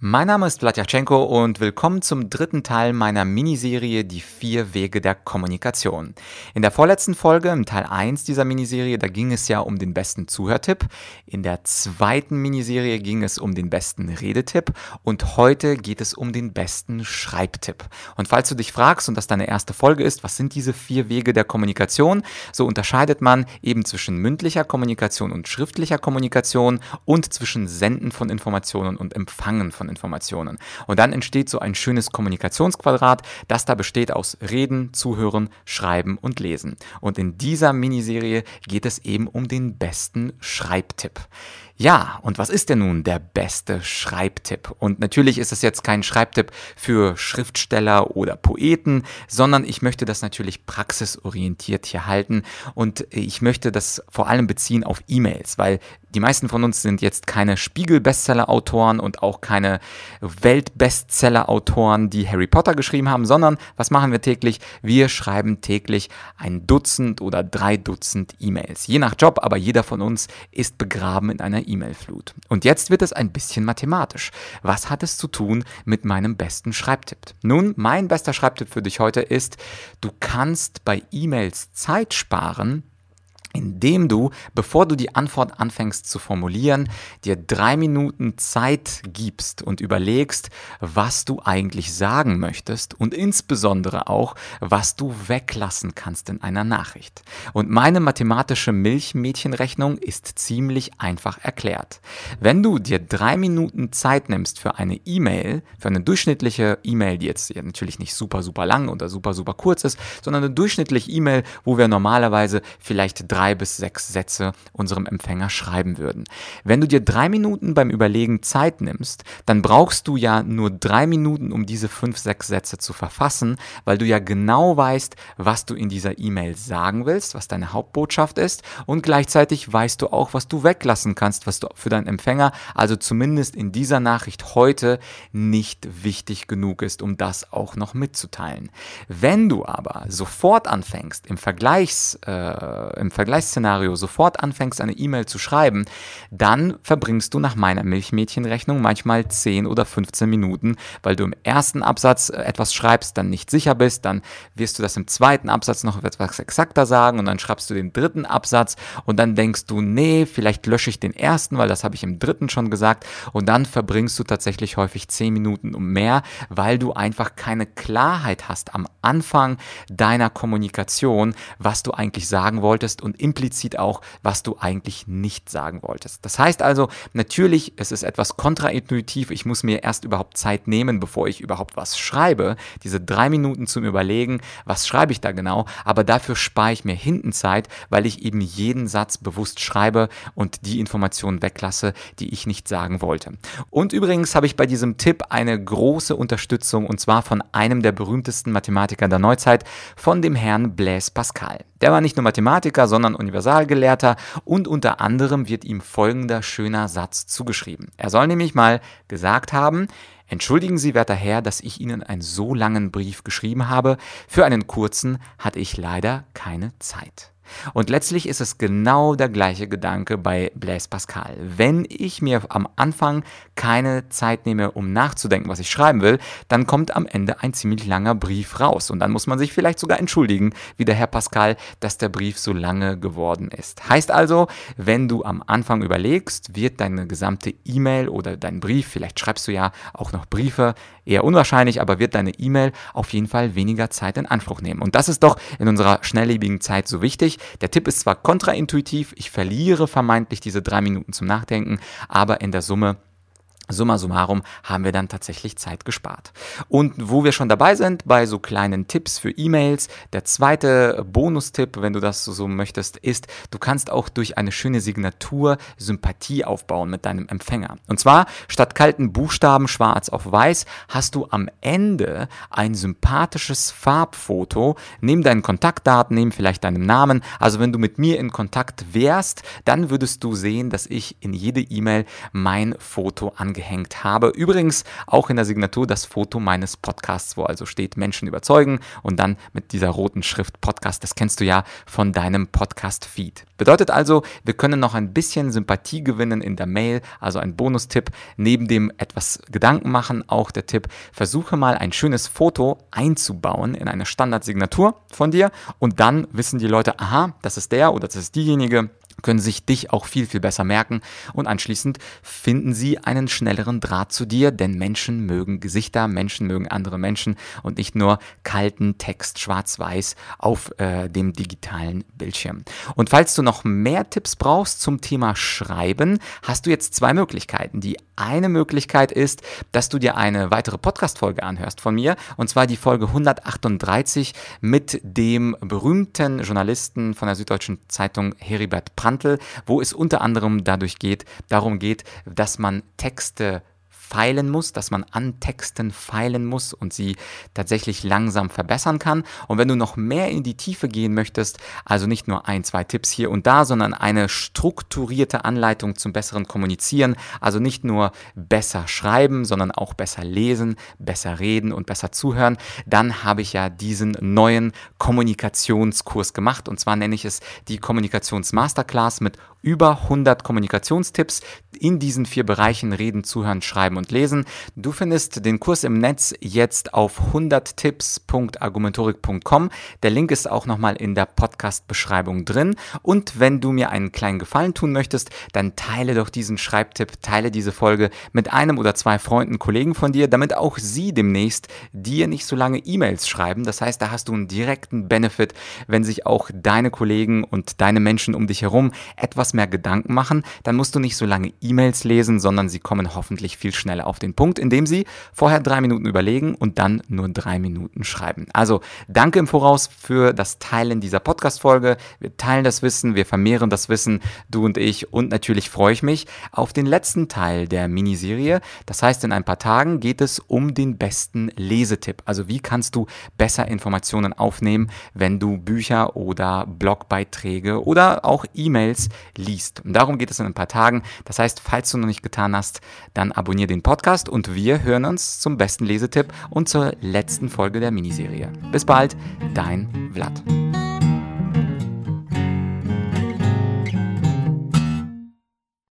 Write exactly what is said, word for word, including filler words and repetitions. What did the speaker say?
Mein Name ist Vlad Yatschenko und willkommen zum dritten Teil meiner Miniserie Die vier Wege der Kommunikation. In der vorletzten Folge, im Teil eins dieser Miniserie, da ging es ja um den besten Zuhörtipp. In der zweiten Miniserie ging es um den besten Redetipp und heute geht es um den besten Schreibtipp. Und falls du dich fragst und das deine erste Folge ist, was sind diese vier Wege der Kommunikation? So unterscheidet man eben zwischen mündlicher Kommunikation und schriftlicher Kommunikation und zwischen Senden von Informationen und Empfangen von Informationen. Und dann entsteht so ein schönes Kommunikationsquadrat, das da besteht aus Reden, Zuhören, Schreiben und Lesen. Und in dieser Miniserie geht es eben um den besten Schreibtipp. Ja, und was ist denn nun der beste Schreibtipp? Und natürlich ist es jetzt kein Schreibtipp für Schriftsteller oder Poeten, sondern ich möchte das natürlich praxisorientiert hier halten und ich möchte das vor allem beziehen auf E-Mails, weil die meisten von uns sind jetzt keine Spiegel-Bestseller-Autoren und auch keine Welt-Bestseller-Autoren, die Harry Potter geschrieben haben, sondern was machen wir täglich? Wir schreiben täglich ein Dutzend oder drei Dutzend E-Mails. Je nach Job, aber jeder von uns ist begraben in einer E-Mail-Flut. Und jetzt wird es ein bisschen mathematisch. Was hat es zu tun mit meinem besten Schreibtipp? Nun, mein bester Schreibtipp für dich heute ist, du kannst bei E-Mails Zeit sparen, indem du, bevor du die Antwort anfängst zu formulieren, dir drei Minuten Zeit gibst und überlegst, was du eigentlich sagen möchtest und insbesondere auch, was du weglassen kannst in einer Nachricht. Und meine mathematische Milchmädchenrechnung ist ziemlich einfach erklärt. Wenn du dir drei Minuten Zeit nimmst für eine E-Mail, für eine durchschnittliche E-Mail, die jetzt natürlich nicht super, super lang oder super, super kurz ist, sondern eine durchschnittliche E-Mail, wo wir normalerweise vielleicht drei drei bis sechs Sätze unserem Empfänger schreiben würden. Wenn du dir drei Minuten beim Überlegen Zeit nimmst, dann brauchst du ja nur drei Minuten, um diese fünf, sechs Sätze zu verfassen, weil du ja genau weißt, was du in dieser E-Mail sagen willst, was deine Hauptbotschaft ist und gleichzeitig weißt du auch, was du weglassen kannst, was du für deinen Empfänger, also zumindest in dieser Nachricht heute, nicht wichtig genug ist, um das auch noch mitzuteilen. Wenn du aber sofort anfängst, im Vergleichs, äh, im Vergleichs Vergleichsszenario sofort anfängst, eine E-Mail zu schreiben, dann verbringst du nach meiner Milchmädchenrechnung manchmal zehn oder fünfzehn Minuten, weil du im ersten Absatz etwas schreibst, dann nicht sicher bist, dann wirst du das im zweiten Absatz noch etwas exakter sagen und dann schreibst du den dritten Absatz und dann denkst du, nee, vielleicht lösche ich den ersten, weil das habe ich im dritten schon gesagt und dann verbringst du tatsächlich häufig zehn Minuten und mehr, weil du einfach keine Klarheit hast am Anfang deiner Kommunikation, was du eigentlich sagen wolltest und implizit auch, was du eigentlich nicht sagen wolltest. Das heißt also, natürlich, es ist etwas kontraintuitiv, ich muss mir erst überhaupt Zeit nehmen, bevor ich überhaupt was schreibe, diese drei Minuten zum Überlegen, was schreibe ich da genau, aber dafür spare ich mir hinten Zeit, weil ich eben jeden Satz bewusst schreibe und die Informationen weglasse, die ich nicht sagen wollte. Und übrigens habe ich bei diesem Tipp eine große Unterstützung und zwar von einem der berühmtesten Mathematiker der Neuzeit, von dem Herrn Blaise Pascal. Der war nicht nur Mathematiker, sondern sondern Universalgelehrter und unter anderem wird ihm folgender schöner Satz zugeschrieben. Er soll nämlich mal gesagt haben: Entschuldigen Sie, werter Herr, dass ich Ihnen einen so langen Brief geschrieben habe. Für einen kurzen hatte ich leider keine Zeit. Und letztlich ist es genau der gleiche Gedanke bei Blaise Pascal. Wenn ich mir am Anfang keine Zeit nehme, um nachzudenken, was ich schreiben will, dann kommt am Ende ein ziemlich langer Brief raus. Und dann muss man sich vielleicht sogar entschuldigen, wie der Herr Pascal, dass der Brief so lange geworden ist. Heißt also, wenn du am Anfang überlegst, wird deine gesamte E-Mail oder dein Brief, vielleicht schreibst du ja auch noch Briefe, eher unwahrscheinlich, aber wird deine E-Mail auf jeden Fall weniger Zeit in Anspruch nehmen. Und das ist doch in unserer schnelllebigen Zeit so wichtig. Der Tipp ist zwar kontraintuitiv, ich verliere vermeintlich diese drei Minuten zum Nachdenken, aber in der Summe, summa summarum, haben wir dann tatsächlich Zeit gespart. Und wo wir schon dabei sind, bei so kleinen Tipps für E-Mails, der zweite Bonustipp, wenn du das so möchtest, ist, du kannst auch durch eine schöne Signatur Sympathie aufbauen mit deinem Empfänger. Und zwar, statt kalten Buchstaben schwarz auf weiß, hast du am Ende ein sympathisches Farbfoto, neben deinen Kontaktdaten, neben vielleicht deinem Namen. Also wenn du mit mir in Kontakt wärst, dann würdest du sehen, dass ich in jede E-Mail mein Foto angehe. angehängt habe. Übrigens auch in der Signatur das Foto meines Podcasts, wo also steht Menschen überzeugen und dann mit dieser roten Schrift Podcast. Das kennst du ja von deinem Podcast-Feed. Bedeutet also, wir können noch ein bisschen Sympathie gewinnen in der Mail, also ein Bonustipp. Neben dem etwas Gedanken machen, auch der Tipp, versuche mal ein schönes Foto einzubauen in eine Standardsignatur von dir und dann wissen die Leute, aha, das ist der oder das ist diejenige, können sich dich auch viel, viel besser merken und anschließend finden sie einen schnelleren Draht zu dir, denn Menschen mögen Gesichter, Menschen mögen andere Menschen und nicht nur kalten Text schwarz-weiß auf äh, dem digitalen Bildschirm. Und falls du noch mehr Tipps brauchst zum Thema Schreiben, hast du jetzt zwei Möglichkeiten. Die eine Möglichkeit ist, dass du dir eine weitere Podcast-Folge anhörst von mir und zwar die Folge hundertachtunddreißig mit dem berühmten Journalisten von der Süddeutschen Zeitung Heribert Pratt, wo es unter anderem dadurch geht, darum geht, dass man Texte feilen muss, dass man an Texten feilen muss und sie tatsächlich langsam verbessern kann. Und wenn du noch mehr in die Tiefe gehen möchtest, also nicht nur ein, zwei Tipps hier und da, sondern eine strukturierte Anleitung zum besseren Kommunizieren, also nicht nur besser schreiben, sondern auch besser lesen, besser reden und besser zuhören, dann habe ich ja diesen neuen Kommunikationskurs gemacht und zwar nenne ich es die Kommunikationsmasterclass mit über hundert Kommunikationstipps in diesen vier Bereichen Reden, Zuhören, Schreiben und Lesen. Du findest den Kurs im Netz jetzt auf hundert tipps punkt argumentorik punkt com. Der Link ist auch nochmal in der Podcast-Beschreibung drin. Und wenn du mir einen kleinen Gefallen tun möchtest, dann teile doch diesen Schreibtipp, teile diese Folge mit einem oder zwei Freunden, Kollegen von dir, damit auch sie demnächst dir nicht so lange E-Mails schreiben. Das heißt, da hast du einen direkten Benefit, wenn sich auch deine Kollegen und deine Menschen um dich herum etwas mehr Gedanken machen, dann musst du nicht so lange E-Mails lesen, sondern sie kommen hoffentlich viel schneller auf den Punkt, indem sie vorher drei Minuten überlegen und dann nur drei Minuten schreiben. Also danke im Voraus für das Teilen dieser Podcast-Folge. Wir teilen das Wissen, wir vermehren das Wissen, du und ich, und natürlich freue ich mich auf den letzten Teil der Miniserie. Das heißt, in ein paar Tagen geht es um den besten Lesetipp. Also wie kannst du besser Informationen aufnehmen, wenn du Bücher oder Blogbeiträge oder auch E-Mails liest. Und darum geht es in ein paar Tagen. Das heißt, falls du noch nicht getan hast, dann abonniere den Podcast und wir hören uns zum besten Lesetipp und zur letzten Folge der Miniserie. Bis bald, dein Vlad.